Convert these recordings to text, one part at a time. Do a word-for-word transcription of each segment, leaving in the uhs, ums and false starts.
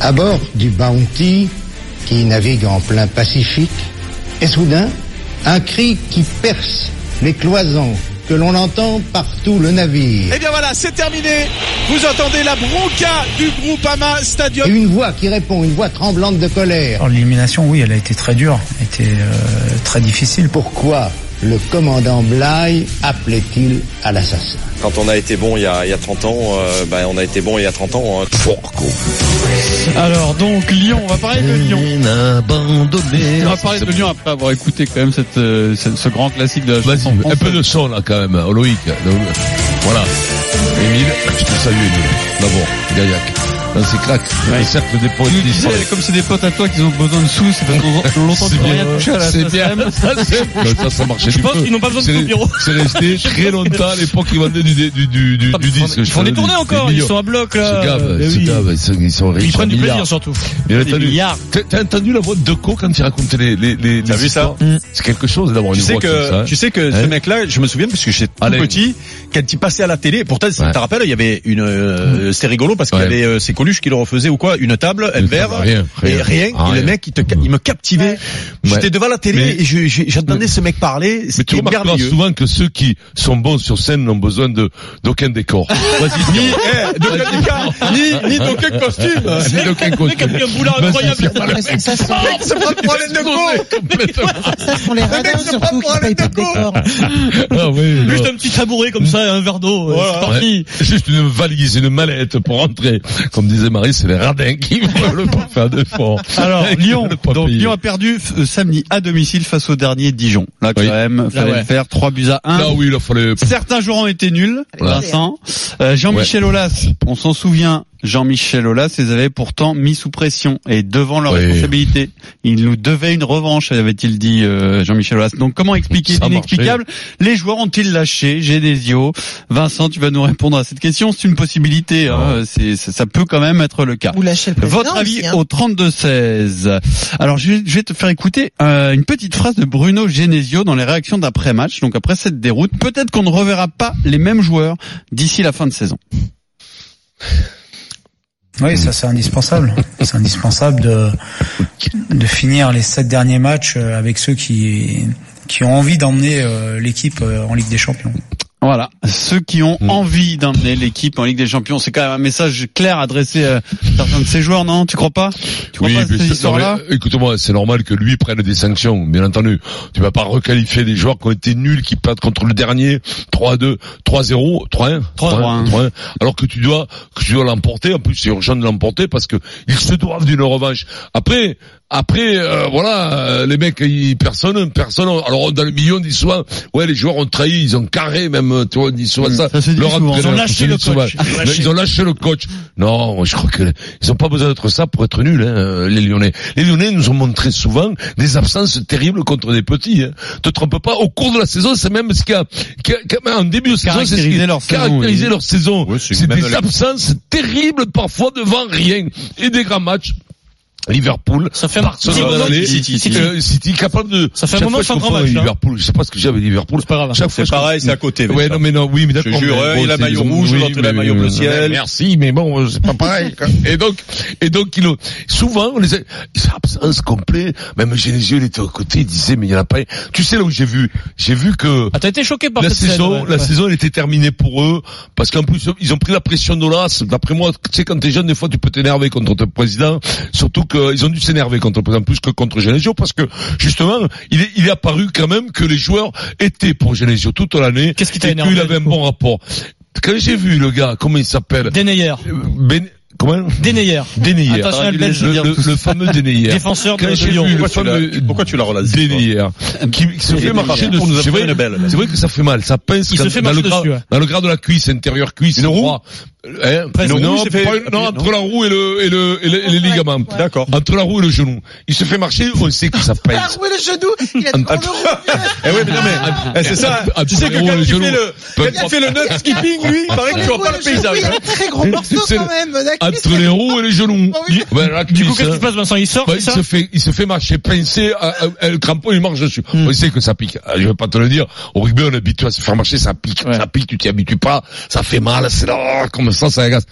à bord du Bounty qui navigue en plein Pacifique, et soudain, un cri qui perce les cloisons que l'on entend partout le navire. Et bien voilà, c'est terminé. Vous entendez la bronca du Groupama Stadium. Et une voix qui répond, une voix tremblante de colère. Alors, l'élimination, oui, elle a été très dure, elle a été euh, très difficile. Pourquoi le commandant Blaye appelait-il à l'assassin? Quand on a été bon il y a, il y a trente ans, euh, bah, on a été bon il y a trente ans. Hein. Alors donc Lyon, on va parler de Lyon. On va parler de Lyon après avoir écouté quand même cette, euh, cette, ce grand classique de la chanson. Un peu de son là quand même, hein, Loïc. Le, voilà. Émile, je te salue Émile. D'abord, Gaillac. Dans ces claques, ouais. Le cercle des potes. Comme c'est des potes à toi qui ont besoin de sous, c'est parce qu'on longtemps ils n'ont rien touché à la S A C M. Ça, ça marchait. Je pense qu'ils n'ont pas besoin de bureau. C'est resté très longtemps à l'époque ils vendaient du, du, du, du, du disque. Ils font des tournées encore, ils sont à bloc là. C'est grave, c'est grave, ils sont riches. Ils prennent du plaisir surtout. T'as entendu la voix de Deco quand il racontait les, les, les, t'as vu ça? C'est quelque chose d'avoir une voix comme ça. Tu sais que ce mec-là, je me souviens parce que j'étais tout petit, quand il passait à la télé, pourtant, si tu te rappelles, il y avait une, c'était rigolo parce qu'il y avait, c'est Coluche qui le refaisait ou quoi, une table, Albert, rien, rien, et rien, ah, et le mec il, te, il me captivait. Ouais. J'étais devant la télé mais, et je, je, j'entendais mais, ce mec parler. Mais tu remarques souvent que ceux qui sont bons sur scène n'ont besoin de d'aucun décor. Vas-y, ni eh, d'aucun décor, ni ni d'aucun costume, ni d'aucun costume. Un boulard incroyable. Ça se prend pour les décors. Ça se prend les radins surtout qui payent pas de décor. Ah oui. Juste un petit tabouret comme ça, un verre d'eau. C'est parti. Juste une valise, une mallette pour rentrer. Comme disait Marise, c'est les radins qui veulent pas faire d'efforts. Alors, Lyon, donc, Lyon a perdu euh, samedi à domicile face au dernier Dijon. Là, quand oui. même, fallait ouais. le faire. trois buts à un. Là, oui, là, fallait... Certains joueurs ont été nuls, là. Vincent. Euh, Jean-Michel ouais. Aulas, on s'en souvient. Jean-Michel Aulas les avait pourtant mis sous pression et devant leur oui. responsabilité. Il nous devait une revanche, avait-il dit euh, Jean-Michel Aulas. Donc comment expliquer l'inexplicable ? Les joueurs ont-ils lâché Genesio ? Vincent, tu vas nous répondre à cette question. C'est une possibilité. Hein. C'est, ça, ça peut quand même être le cas. Ou lâcher le président. Votre avis aussi, hein. Au trente-deux seize. Alors je, je vais te faire écouter euh, une petite phrase de Bruno Genesio dans les réactions d'après-match. Donc après cette déroute, peut-être qu'on ne reverra pas les mêmes joueurs d'ici la fin de saison. Oui, ça c'est indispensable. C'est indispensable de de finir les sept derniers matchs avec ceux qui qui ont envie d'emmener l'équipe en Ligue des Champions. Voilà, ceux qui ont mmh. envie d'emmener l'équipe en Ligue des Champions, c'est quand même un message clair adressé à certains de ces joueurs, non ? Tu crois pas ? Tu crois oui, pas cette histoire-là ? Écoute-moi, c'est normal que lui prenne des sanctions, bien entendu. Tu vas pas requalifier des joueurs qui ont été nuls, qui perdent contre le dernier trois à deux, trois à zéro, trois à un, trois à un, alors que tu dois que tu dois l'emporter. En plus, c'est urgent de l'emporter parce que ils se doivent d'une revanche. Après. Après, euh, voilà, euh, les mecs, ils, personne, personne. Alors dans le milieu, on dit souvent, ouais, les joueurs ont trahi, ils ont carré même, tu vois, on dit souvent ça. ça leur entraîneur, ils ont lâché le coach. Ils ont lâché. ils ont lâché le coach. Non, moi, je crois que ils ont pas besoin d'être ça pour être nuls, hein, les Lyonnais. Les Lyonnais nous ont montré souvent des absences terribles contre des petits. Hein. Te trompe pas. Au cours de la saison, c'est même ce qu'il y a, en début de saison, c'est ce qui a caractérisé leur saison. Oui, c'est c'est des les... absences terribles parfois devant rien et des grands matchs. Liverpool, ça fait un City, City, City. Euh, City capable de. Ça fait un moment que je comprends match, Liverpool. Hein. Je sais pas ce que j'avais Liverpool. C'est pas grave. Chaque c'est fois, pareil, je... c'est à côté. Ouais, ça. non, mais non, oui, mais d'accord. Je jure, il bon, a maillot rouge, oui, l'autre il a maillot bleu ciel. Merci, mais bon, c'est pas pareil. et donc, et donc, il, souvent, on les a, absence complète. Même Genesio, il était à côté, il disait, mais il y en a pas. Tu sais là où j'ai vu, j'ai vu que. Ah, t'as été choqué par la cette saison. Scène, ouais, la ouais. saison, elle était terminée pour eux, parce qu'en plus, ils ont pris la pression d'Olas. D'après moi, tu sais, quand t'es jeune, des fois, tu peux t'énerver contre ton président, surtout que. Ils ont dû s'énerver contre, par exemple, plus que contre Genesio, parce que justement, il est, il est apparu quand même que les joueurs étaient pour Genesio toute l'année. Qu'est-ce qui t'a énervé ? Et qu'il avait un bon rapport. Quand j'ai vu le gars, comment il s'appelle ? Denayer. Ben... Comment ? Denayer. Denayer. Attention, le, le, le, le fameux Denayer. Défenseur de Lyon. Pourquoi tu l'as relaté ? Denayer. Qui, qui se fait marcher dessus. C'est vrai, c'est vrai que ça fait mal. Ça pince dans, dans, le gras, ouais. dans le gras de la cuisse, intérieur cuisse. Le roux. Hein, non, non, fait... non, entre la roue et le, et le, et, le, et les ligaments. Ouais. D'accord. Entre la roue et le genou. Il se fait marcher, on sait que ça pince. La roue et le genou, il a trop le Eh oui, mais non, mais, c'est ça. Tu sais que quand il fait le nut skipping, lui, il paraît que tu vois pas le paysage. Il a un très gros morceau quand même. Entre les roues et les genoux. Oh oui. Ben, là, du coup, qu'est-ce qui se passe, Vincent? Il sort, bah, c'est il ça se fait, il se fait marcher, pincer, à, à, à, le crampon, il marche dessus. Mm. On sait que ça pique. Je vais pas te le dire. Au rugby, on est habitué à se faire marcher, ça pique. Ouais. Ça pique, tu t'y habitues pas, ça fait mal, c'est là, comme ça, ça agace.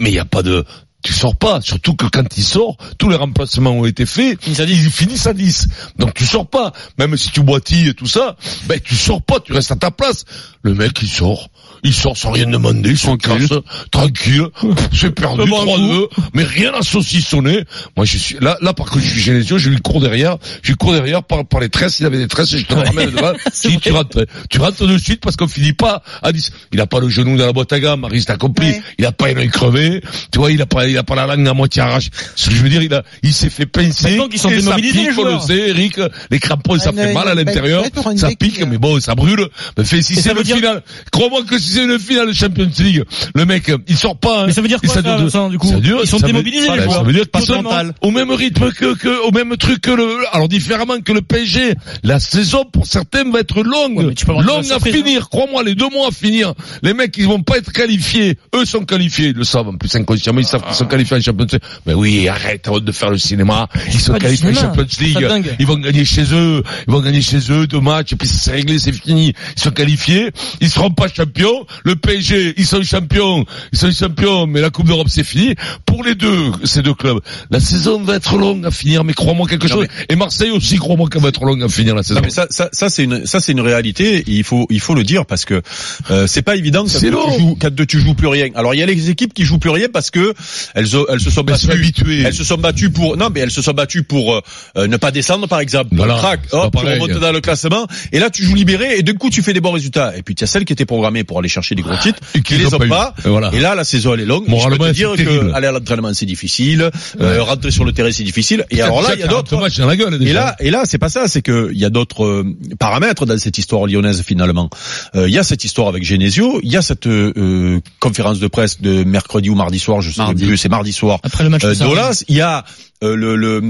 Mais il y a pas de, tu sors pas, surtout que quand il sort, tous les remplacements ont été faits, ils finissent à dix. Donc tu sors pas, même si tu boitilles et tout ça, ben tu sors pas, tu restes à ta place. Le mec il sort, il sort sans rien demander, il se casse, tranquille, j'ai perdu trois deux, mais rien à saucissonner. Moi je suis, là, là par contre je suis Genesio, je lui cours derrière, je lui cours derrière par, par les tresses, il avait des tresses, et je te ramène devant, je dis, tu rentres, tu rentres de suite parce qu'on finit pas à dix. Il a pas le genou dans la boîte à gamme, Marise t'a compris, ouais. Il a pas une oeil crevé, tu vois, il a pas il a pas la langue à moitié arrachée. Ce que je veux dire, il a, il s'est fait pincer. Donc ils sont démobilisés, les joueurs. On le sait, Eric, les crampons, ah, ça fait mal à l'intérieur, ça pique, mais bon, ça brûle. Mais fait, si c'est une finale, crois-moi que si c'est une finale de Champions League, le mec, il sort pas. Hein. Mais ça veut dire quoi, ça, ça, de... ça, du coup? Ça dure, ils sont démobilisés, les joueurs. Ça veut dire pas mental. Au même rythme que, que, au même truc que le, alors différemment que le P S G. La saison, pour certains, va être longue. Longue à finir. Crois-moi, les deux mois à finir. Les mecs, ils vont pas être qualifiés. Eux sont qualifiés, ils le savent. En plus, inconsciemment, ils savent qu'ils sont qualifiés en Champions League. Mais oui, arrête, arrête de faire le cinéma. Ils sont qualifiés en Champions League. Ils vont gagner chez eux. Ils vont gagner chez eux deux matchs. Et puis, c'est réglé, c'est fini. Ils sont qualifiés. Ils seront pas champions. Le P S G, ils sont champions. Ils sont champions. Mais la Coupe d'Europe, c'est fini. Pour les deux, ces deux clubs, la saison va être longue à finir. Mais crois-moi quelque chose. Et Marseille aussi, crois-moi qu'elle va être longue à finir la saison. Mais ça, ça, ça, c'est une, ça, c'est une réalité. Il faut, il faut le dire parce que, euh, c'est pas évident que quatre deux, tu joues plus rien. Alors, il y a les équipes qui jouent plus rien parce que elles, elles se sont battues. Habituées. Elles se sont battues pour, non, mais elles se sont battues pour, euh, ne pas descendre, par exemple. Voilà. Crac, hop, tu remontes dans le classement. Et là, tu joues libéré et d'un coup, tu fais des bons résultats. Et puis, tu as celles qui étaient programmées pour aller chercher des gros titres. Et qui les ont pas. Et, voilà. Et là, la saison, elle est longue. Bon, je peux te dire que aller à l'entraînement, c'est difficile. Euh, rentrer sur le terrain, c'est difficile. Et alors là, il y a d'autres matchs dans la gueule, déjà. Et là, et là, c'est pas ça. C'est que, il y a d'autres paramètres dans cette histoire lyonnaise, finalement. Euh, il y a cette histoire avec Genesio. Il y a cette, euh, conférence de presse de mercredi ou mardi soir, je sais plus, c'est mardi soir. Après le match de Aulas, il y a euh, le, le,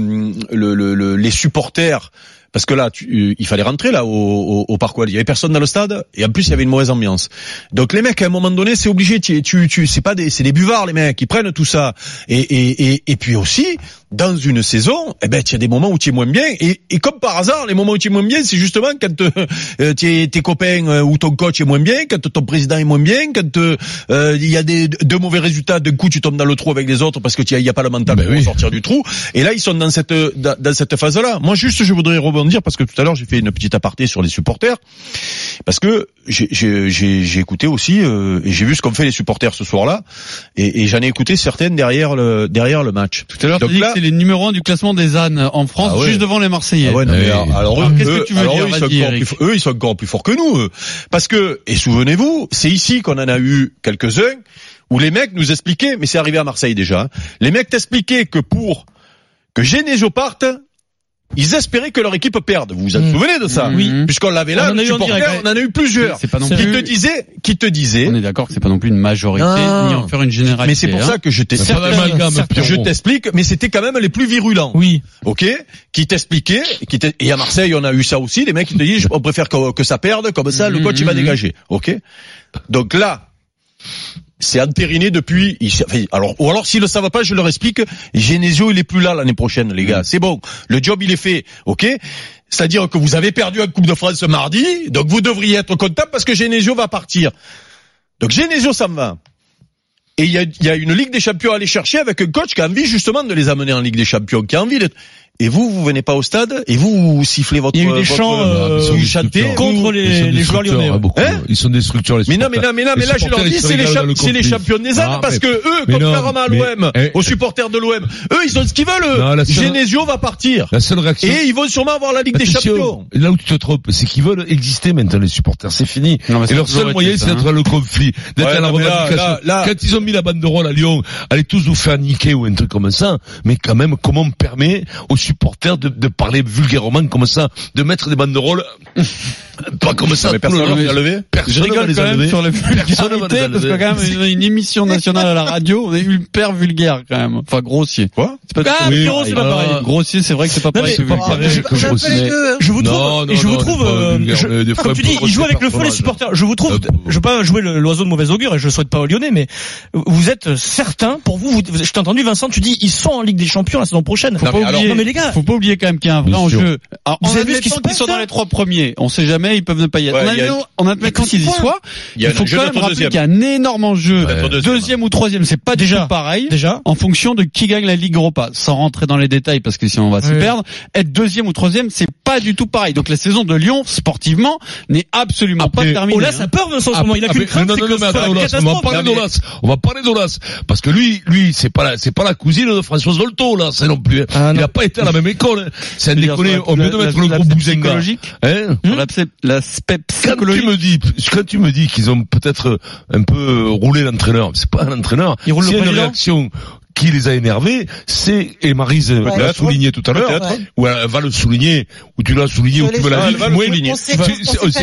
le, le, le, les supporters. Parce que là, tu, il fallait rentrer là au, au, au parc Ouali. Il y avait personne dans le stade et en plus il y avait une mauvaise ambiance. Donc les mecs à un moment donné, c'est obligé. Tu, tu, tu, c'est pas des, c'est des buvards les mecs. Ils prennent tout ça. Et et et, et puis aussi dans une saison, eh ben il y a des moments où tu es moins bien. Et, et comme par hasard, les moments où tu es moins bien, c'est justement quand te, euh, t'es, tes copains euh, ou ton coach est moins bien, quand ton président est moins bien, quand il euh, y a des deux mauvais résultats, d'un coup tu tombes dans le trou avec les autres parce que il y a pas le mental ben pour oui. sortir du trou. Et là ils sont dans cette dans, dans cette phase là. Moi juste je voudrais rebondir. Dire parce que tout à l'heure j'ai fait une petite aparté sur les supporters parce que j'ai, j'ai, j'ai, j'ai écouté aussi euh, et j'ai vu ce qu'ont fait les supporters ce soir-là et, et j'en ai écouté certaines derrière le derrière le match. Tout à l'heure tu dis que c'est les numéros un du classement des ânes en France, ah ouais. juste devant les Marseillais. Ah ouais, non, mais alors, alors, alors eux, qu'est-ce que tu veux alors, dire, eux, ils dire plus, eux ils sont encore plus forts que nous eux. Parce que et souvenez-vous c'est ici qu'on en a eu quelques-uns où les mecs nous expliquaient mais c'est arrivé à Marseille déjà hein, les mecs t'expliquaient que pour que Genesio parte ils espéraient que leur équipe perde. Vous vous en souvenez de ça? Oui. Puisqu'on l'avait là, on en a, supporter, on en a eu plusieurs. C'est pas non plus... Qui te disaient, qui te disaient. On est d'accord que c'est pas non plus une majorité, non. Ni en faire une généralité. Mais c'est pour hein. ça que je t'ai, je t'explique, mais c'était quand même les plus virulents. Oui. Ok? Qui t'expliquaient, qui t'es... et à Marseille, on a eu ça aussi, les mecs qui te disent, on préfère que, que ça perde, comme ça, le coach, mmh. il va dégager. Ok? Donc là. C'est entériné depuis. Enfin, alors, ou alors s'ils le savent pas, je leur explique. Genesio, il est plus là l'année prochaine, les gars. C'est bon, le job il est fait, ok. C'est-à-dire que vous avez perdu la Coupe de France ce mardi, donc vous devriez être comptable parce que Genesio va partir. Donc Genesio, ça me va. Et il y a, y a une Ligue des Champions à aller chercher avec un coach qui a envie justement de les amener en Ligue des Champions, qui a envie de... Et vous, vous venez pas au stade et vous, vous sifflez votre... Il y a eu des chants euh, euh, contre les, les joueurs lyonnais. Hein hein ils sont des structures, les mais non, mais non, mais non, mais là, je leur dis, c'est les, cha- c'est les champions des ânes, ah, parce que eux, contrairement à l'O M, mais, aux supporters de l'O M, eux, ils ont ce qu'ils veulent, non, eux. Seule... Genesio va partir. La seule réaction... Et ils vont sûrement avoir la Ligue Attention, des champions. Là où tu te trompes, c'est qu'ils veulent exister maintenant, les supporters, c'est fini. Non, et leur seul moyen, c'est d'être dans le conflit, d'être à la revendication. Quand ils ont mis la banderole à Lyon, allez tous vous faire niquer ou un truc comme ça, mais quand même, comment on permet aux supporters de, de parler vulgairement comme ça, de mettre des banderoles pas comme ça. Mais personne ne les a levés. Je rigole quand même sur la vulgarité parce que quand même une émission nationale à la radio, on est hyper vulgaire quand même. Enfin grossier. Quoi ? C'est pas ah, oui, gros, c'est pas pareil. Grossier, c'est vrai que c'est pas pareil. Je vous trouve, et je vous trouve, comme tu dis, ils jouent avec le feu les supporters. Je vous trouve, je veux pas jouer l'oiseau de mauvaise augure et je souhaite pas aux Lyonnais, mais vous êtes certains, pour vous, je t'ai entendu Vincent, tu dis ils sont en Ligue des Champions la saison prochaine. Faut pas oublier. gars, faut pas oublier quand même qu'il y a un vrai enjeu. Alors, en admettant qu'ils sont dans les trois premiers, on sait jamais, ils peuvent ne pas y être. Ouais, en admettant qu'ils y soient, il faut quand même rappeler qu'il y a un énorme enjeu. Deuxième ou troisième, c'est pas déjà pareil. Déjà. En fonction de qui gagne la Ligue Europa. Sans rentrer dans les détails parce que sinon on va se perdre. Être deuxième ou troisième, c'est pas du tout pareil. Donc la saison de Lyon, sportivement, n'est absolument pas terminée. Aulas a peur, Vincent, en ce moment. Il a qu'une crainte. Non, non, non, mais attends, Aulas, on va parler d'Aulas. On va parler d'Aulas. Parce que lui, lui, c'est pas la, c'est pas la cousine de Françoise Dolto, là. C'est non plus. Ah, non. Il a pas été à la même école. Hein. C'est un déconné. Au lieu de mettre le gros Bouzenga. Hein? L'aspect psychologique. Quand tu me dis, quand tu me dis qu'ils ont peut-être un peu roulé l'entraîneur, c'est pas un entraîneur. Il roule le réaction. Qui les a énervés, c'est, et Marise ouais, l'a souligné tout à l'heure, ouais. ou elle va le souligner, ou tu l'as souligné, ou tu veux la dire, moi, il s'est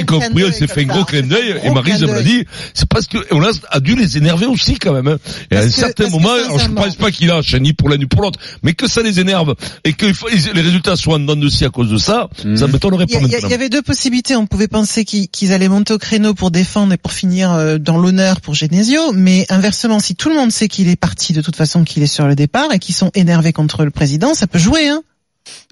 compris, on s'est fait un gros clin d'œil, et Marise me l'a dit, c'est parce que, on a, a dû les énerver aussi, quand même, hein. Et à un certain moment, alors, je ne pense pas qu'il lâche, ni pour l'un ni pour l'autre, mais que ça les énerve, et que les résultats soient en dents de scie à cause de ça, ça m'étonnerait pas maintenant. Il y avait deux possibilités, on pouvait penser qu'ils allaient monter au créneau pour défendre et pour finir dans l'honneur pour Genesio, mais inversement, si tout le monde sait qu'il est parti, de toute façon, qu'il est sur le départ et qui sont énervés contre le président, ça peut jouer, hein.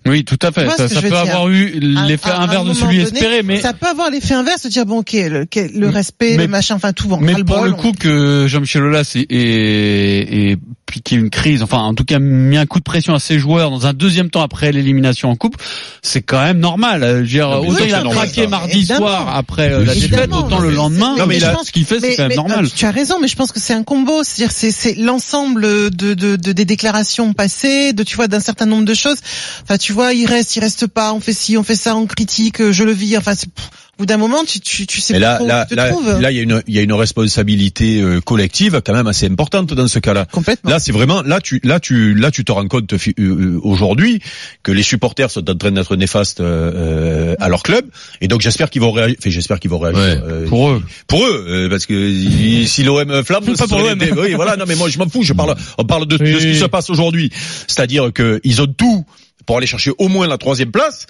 Oui, tout à fait. Ça, ça peut dire. avoir eu l'effet à, à, inverse à de celui donné, espéré, mais ça peut avoir l'effet inverse de dire bon, ok, le, le respect, mais, le machin, enfin tout. Mais pour bol, le coup on... que Jean-Michel Aulas est, est, est piqué une crise, enfin en tout cas mis un coup de pression à ses joueurs dans un deuxième temps après l'élimination en coupe, c'est quand même normal. Je veux dire, non, autant oui, il a craqué mardi évidemment. soir après euh, la défaite, autant le lendemain. Non, mais là, ce qu'il fait, c'est quand même normal. Tu as raison, mais je pense que c'est un combo, c'est-à-dire c'est l'ensemble de des déclarations passées, de tu vois d'un certain nombre de choses. Enfin, tu vois, il reste, il reste pas, on fait ci, on fait ça, on critique, je le vis, enfin, c'est... Au bout d'un moment, tu, tu, tu sais pas où tu te trouves. Là, il y a une, il y a une responsabilité euh, collective quand même assez importante dans ce cas-là. Complètement. Là, c'est vraiment, là, tu, là, tu, là, tu te rends compte euh, aujourd'hui que les supporters sont en train d'être néfastes euh, à leur club, et donc j'espère qu'ils vont réagir. Enfin, j'espère qu'ils vont réagir. Ouais, euh, pour eux, pour eux, euh, parce que y, si l'O M flamme, c'est pas pour eux. Oui, voilà. Non, mais moi, je m'en fous. Je parle, on parle de, oui. de ce qui se passe aujourd'hui. C'est-à-dire que ils ont tout pour aller chercher au moins la troisième place.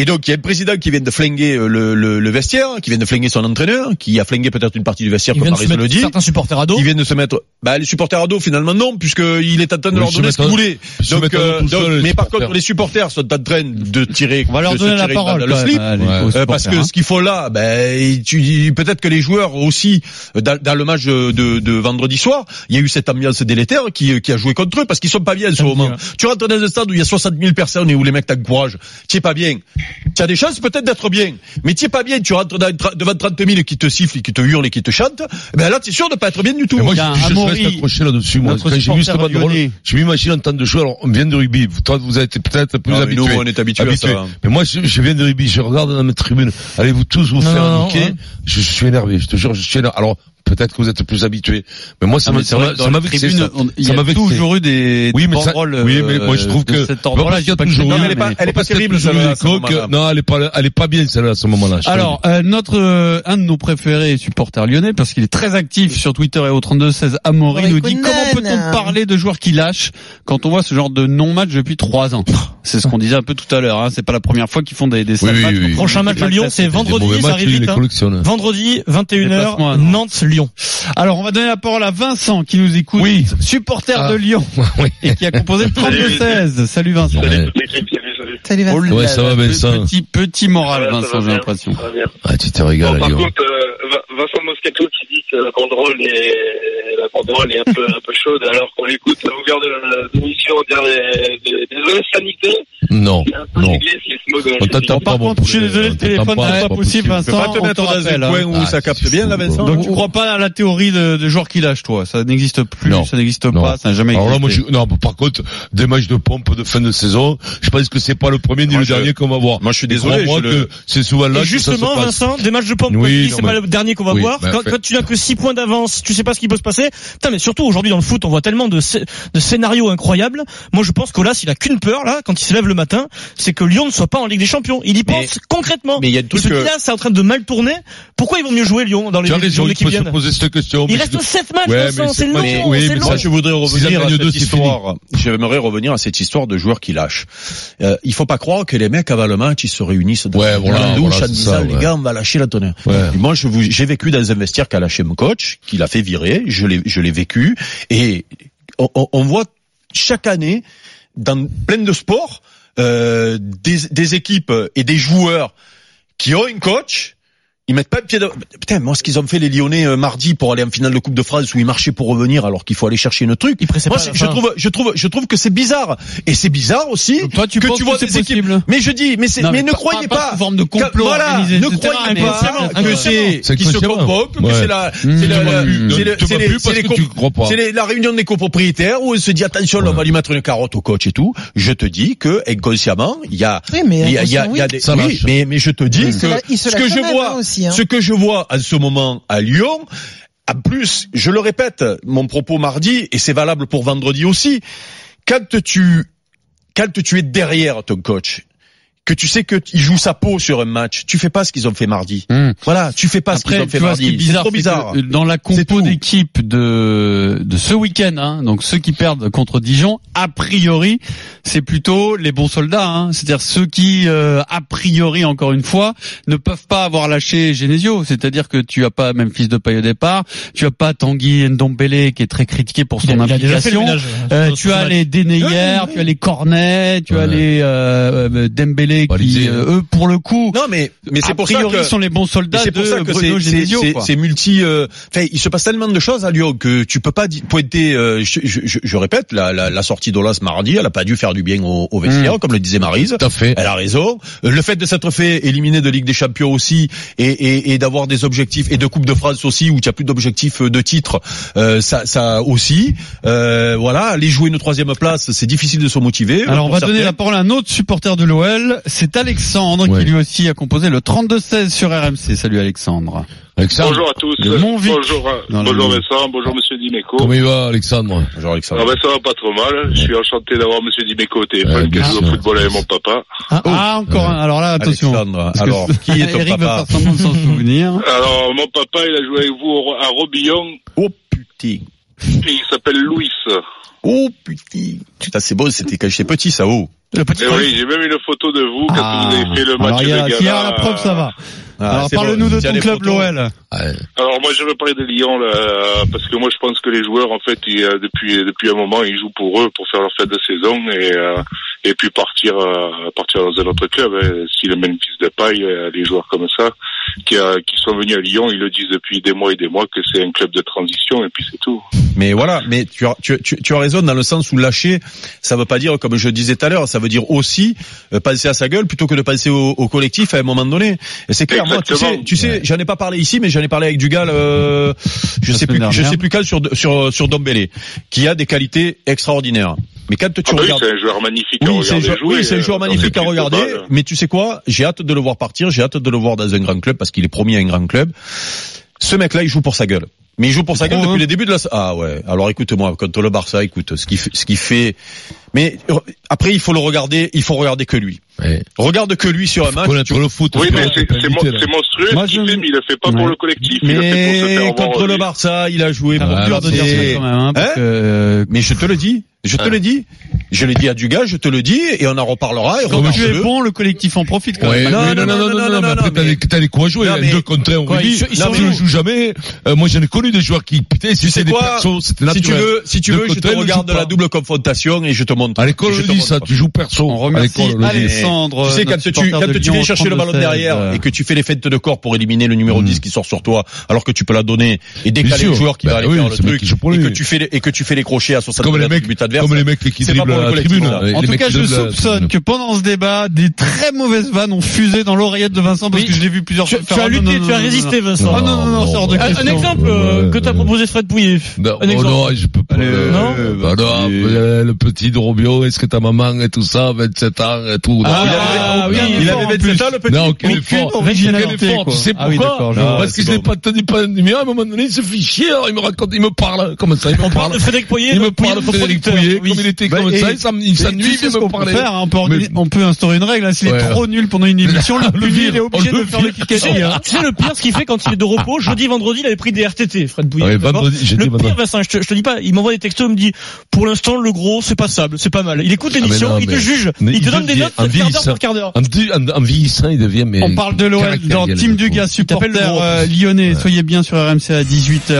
Et donc, il y a un président qui vient de flinguer le, le, le vestiaire, qui vient de flinguer son entraîneur, qui a flingué peut-être une partie du vestiaire, comme Marise le dit. Certains supporters à dos. Qui viennent de se mettre, bah, les supporters à dos, finalement, non, puisqu'il est en train de oui, leur donner ce qu'ils voulaient. Donc, euh, donc seul, mais par contre, les supporters sont en train de tirer, on va leur donner la parole, le slip. Même, ouais. euh, parce que hein. ce qu'il faut là, ben, bah, peut-être que les joueurs aussi, dans, dans le match de, de vendredi soir, il y a eu cette ambiance délétère qui, qui a joué contre eux, parce qu'ils sont pas bien, en ce moment. Tu rentres dans un stade où il y a soixante mille personnes et où les mecs t'encouragent. Tu es pas bien. Tu as des chances peut-être d'être bien, mais tu es pas bien, tu rentres devant trente mille qui te sifflent, qui te hurlent et qui te chantent, ben là tu es sûr de pas être bien du tout. Mais moi je, je Amaury, reste accroché là-dessus, moi. Quand j'ai vu ce match de rôle, je m'imagine en temps de jeu, alors on vient de rugby, toi vous êtes peut-être plus habitué. Nous on est habitué à ça. Mais moi je, je viens de rugby, je regarde dans mes tribunes, allez-vous tous vous non, faire niquer, hein. je, je suis énervé, je te jure, je suis énervé. Alors peut-être que vous êtes plus habitué, mais moi ça m'a ça m'a vexé. Il y a toujours eu des paroles. Oui, mais moi je trouve que elle est pas terrible, non, elle est pas elle est pas bien celle-là à ce moment-là. Alors euh, notre euh, un de nos préférés supporters lyonnais, parce qu'il est très actif sur Twitter et au trente-deux seize, Amaury nous dit comment peut-on parler de joueurs qui lâchent quand on voit ce genre de non-match depuis trois ans. C'est ce qu'on disait un peu tout à l'heure, hein. C'est pas la première fois qu'ils font des des sales matchs. Le prochain match de Lyon, c'est vendredi, ça arrive vite. Vendredi vingt et une heures, Nantes Lyon. Alors on va donner la parole à Vincent qui nous écoute, oui. supporter ah. de Lyon oui. et qui a composé le trente-deux seize. Salut Vincent. Salut, salut Vincent. Ouais, ça va Vincent. Petit, petit moral ah, Vincent, j'ai l'impression. Ah, tu te régales bon, à Lyon. Par contre, euh, Vincent Moscato qui dit que la banderole est, la banderole est un, peu, un peu chaude alors qu'on écoute à longueur de l'émission des zones sanitaires. Non, non. On t'entend pas. Par contre, je suis désolé, le téléphone n'est pas possible Vincent. On te rappelle où ça capte bien là Vincent. Donc tu crois pas à la théorie de, de joueurs qui lâchent, toi. Ça n'existe plus, non, ça n'existe non. pas, ça n'a jamais existé. Alors là, moi, je, non, par contre, des matchs de pompe de fin de saison, je pense que c'est pas le premier ni moi le je, dernier qu'on va voir. Moi, je suis désolé. Moi, le... c'est souvent là. Et justement, que ça se passe. Vincent, des matchs de pompe, oui, c'est mais... pas le dernier qu'on va oui, voir. Ben, quand, quand tu n'as que six points d'avance, tu sais pas ce qui peut se passer. Putain, mais surtout, aujourd'hui, dans le foot, on voit tellement de, sc- de scénarios incroyables. Moi, je pense qu'Aulas, il a qu'une peur, là, quand il se lève le matin, c'est que Lyon ne soit pas en Ligue des Champions. Il y pense concrètement. Mais il y a tout ce là, c'est en train de mal tourner. Pourquoi ils vont mieux jouer Lyon dans les journées qui viennent? Cette question, il reste sept matchs, ouais, Vincent, c'est, c'est long, mais, oui, c'est mais long. Ça, je voudrais revenir à cette histoire. J'aimerais revenir à cette histoire de joueurs qui lâchent. Euh, il faut pas croire que les mecs avant le match ils se réunissent dans ouais, la voilà, douche voilà, en disant ça, ouais. les gars on va lâcher la tonnerre. Ouais. Moi je vous, j'ai vécu dans un vestiaire qui a lâché mon coach, qui l'a fait virer. Je l'ai, je l'ai vécu et on, on voit chaque année dans plein de sports. euh, des, des équipes et des joueurs qui ont une coach, ils mettent pas le pied de... Putain, moi, ce qu'ils ont fait les Lyonnais euh, mardi pour aller en finale de Coupe de France où ils marchaient pour revenir alors qu'il faut aller chercher une truc. Ils moi, je trouve, je trouve, je trouve que c'est bizarre. Et c'est bizarre aussi. Donc toi, tu que penses tu vois que c'est possible. Équipes... Mais je dis, mais c'est, non, mais, mais pas, ne croyez pas. pas, pas forme de complot, voilà, ne croyez mais pas mais que c'est, c'est qui se convoque, ouais. que c'est la, c'est la, c'est la réunion des copropriétaires où on se dit attention, on va lui mettre une carotte au coach et tout. Je te dis que, inconsciemment, il y a, il y a, il y a des, mais, mais je te dis que ce que je vois, ce que je vois en ce moment à Lyon, en plus, je le répète, mon propos mardi, et c'est valable pour vendredi aussi, quand tu, quand tu es derrière ton coach, que tu sais que il joue sa peau sur un match, tu fais pas ce qu'ils ont fait mardi. Mmh. Voilà, tu fais pas Après, ce qu'ils ont fait vois, mardi. C'est, bizarre, c'est trop bizarre. C'est dans la compo d'équipe de de ce week-end, hein, donc ceux qui perdent contre Dijon, a priori, c'est plutôt les bons soldats. Hein, c'est-à-dire ceux qui, euh, a priori, encore une fois, ne peuvent pas avoir lâché Genesio. C'est-à-dire que tu as pas Memphis Depay au départ, tu as pas Tanguy Ndombélé qui est très critiqué pour son implication. Ménage, euh, tu as match. les Denayer, oui, oui. tu as les Cornet, tu ouais. as les euh, Dembélé. Qui, euh, eux, pour le coup, non mais mais c'est a pour priori, ça que sont les bons soldats c'est pour de ça que Bruno Genesio. C'est, c'est, c'est multi. Euh, il se passe tellement de choses à Lyon que tu peux pas di- pointer. Euh, je, je, je répète, la, la, la sortie d'Aulas mardi, elle a pas dû faire du bien au, au vestiaire, mmh. comme le disait Marise. Tout à fait. Elle a raison. Le fait de s'être fait éliminer de Ligue des Champions aussi et, et, et d'avoir des objectifs et de Coupe de France aussi où tu as plus d'objectifs de titre, euh, ça, ça aussi. Euh, voilà, aller jouer une troisième place, c'est difficile de se motiver. Alors on va certains. donner la parole à un autre supporter de l'O L. C'est Alexandre ouais. qui lui aussi a composé le trente-deux seize sur R M C. Salut Alexandre. Alexandre. Bonjour à tous. Bonjour, bonjour Vincent, bonjour Monsieur Dimeco. Comment il va Alexandre? Bonjour Alexandre. Ah ben ça va pas trop mal. Ouais. Je suis enchanté d'avoir Monsieur Dimeco au téléphone, qui joue au football avec mon papa. Ah, oh. ah encore un. Alors là, attention. Alexandre. Alors, qui est ton Eric papa? Va faire sans souvenir. Alors, mon papa, il a joué avec vous à Robillon. Oh putain. Et il s'appelle Louis. Oh putain. Putain, c'est beau, c'était quand j'étais petit, ça, oh. Le petit eh oui, j'ai même une photo de vous quand ah, vous avez fait le match de Gala. S'il y a la preuve, ça va. Ah, alors parle-nous bon, de ton club, l'O L. Ouais. Alors moi, je veux parler de Lyon là, parce que moi, je pense que les joueurs, en fait, ils, depuis depuis un moment, ils jouent pour eux, pour faire leur fête de saison et euh, et puis partir euh, partir dans un autre club. Hein. Si le Memphis Depay, les joueurs comme ça, qui a, qui sont venus à Lyon, ils le disent depuis des mois et des mois que c'est un club de transition et puis c'est tout. Mais voilà, mais tu as tu tu, tu as raison dans le sens où lâcher, ça veut pas dire comme je disais tout à l'heure. Ça veut dire aussi euh, penser à sa gueule plutôt que de penser au, au collectif à un moment donné. Et c'est clair. Moi, tu sais, tu sais, ouais. j'en ai pas parlé ici, mais j'en ai parlé avec Dugal. Euh, je sais plus, je sais plus quel sur sur sur Dembélé, qui a des qualités extraordinaires. Mais quand tu ah bah regardes, oui, c'est un joueur magnifique oui, à regarder c'est, jouer. Oui, c'est un joueur magnifique à regarder. Global. Mais tu sais quoi, j'ai hâte de le voir partir, j'ai hâte de le voir dans un grand club parce qu'il est promis à un grand club. Ce mec-là, il joue pour sa gueule. Mais il joue pour sa gueule oh, depuis hein. les débuts de la... Ah ouais, alors écoute-moi, contre le Barça, écoute, ce qu'il, ce qu'il fait... Mais après, il faut le regarder, il faut regarder que lui. Ouais. Regarde que lui sur un match. Tu... le foot, oui, mais c'est, c'est, mo- c'est monstrueux Moi, ce qu'il je... fait, mais il le fait pas ouais. pour le collectif. Mais il le fait pour se faire contre le Barça, il a joué ah, pour dur de dire ça quand même. Hein, parce hein que... Mais je te le dis, je te hein. le dis. Je l'ai dit à Dugas, je te le dis, et on en reparlera. Et comme tu es bon, le collectif en profite quand même. Non, non, non, non, non, après t'as les quoi jouer, deux contre un, on le dit. Ils ne jouent jamais. Moi, j'en ai connu des joueurs qui, putain, si c'est des persos, c'était naturel. Si tu veux, je te regarde la double confrontation et je te montre. À l'école, on dit ça, tu joues perso. On remercie Alexandre. Tu sais, quand tu viens chercher le ballon derrière et que tu fais les feintes de corps pour éliminer le numéro dix qui sort sur toi, alors que tu peux la donner et décaler le joueur qui va aller faire le truc, et que tu fais les crochets à soixante-dix buts adverses. Comme les mecs qui dribblent. Ouais, en tout cas, je soupçonne la... que pendant ce débat, des très mauvaises vannes ont fusé dans l'oreillette de Vincent parce oui. que je l'ai vu plusieurs fois. Tu, tu as lutté, non, non, tu as résisté, Vincent. Ah non, non, non, sort de question. Un exemple euh, que t'as proposé Fred Pouillet. Non, un exemple. non, je peux pas. Euh, non, euh, bah non euh, le petit de Robio, est-ce que ta maman et tout ça, vingt-sept ans et tout. Ah, ah, il avait, ah oui, il avait vingt-sept ans, le petit. Non, quel effort. Quel effort, tu sais pourquoi? Parce que je n'ai pas tenu pas le numéro, à un moment donné, il se fait chier, il me raconte, il me parle. Comment ça, il me parle de Frédéric Pouillet. Il me parle de Frédéric Pouillet, comme il était comme ça. Ça, il s'ennuie, tu sais ce qu'on peut faire, hein, on, peut organiser, mais... on peut instaurer une règle, hein, s'il ouais. est trop nul pendant une émission, le plus nul est obligé de faire le piquet. Hein. Tu sais le pire, ce qu'il fait quand il est de repos, jeudi, vendredi, il avait pris des R T T, Fred Bouillet. Ouais, vendredi, le pire, vendredi. Vincent, je te, je te dis pas, il m'envoie des textos, il me dit, pour l'instant, le gros, c'est passable, c'est pas mal. Il écoute l'émission, ah non, il te juge, il, il te donne des notes, quart d'heure par quart d'heure. En vieillissant, il devient mais. On parle de l'O L dans Team Dugas, supporter lyonnais, soyez bien sur R M C à dix-huit heures.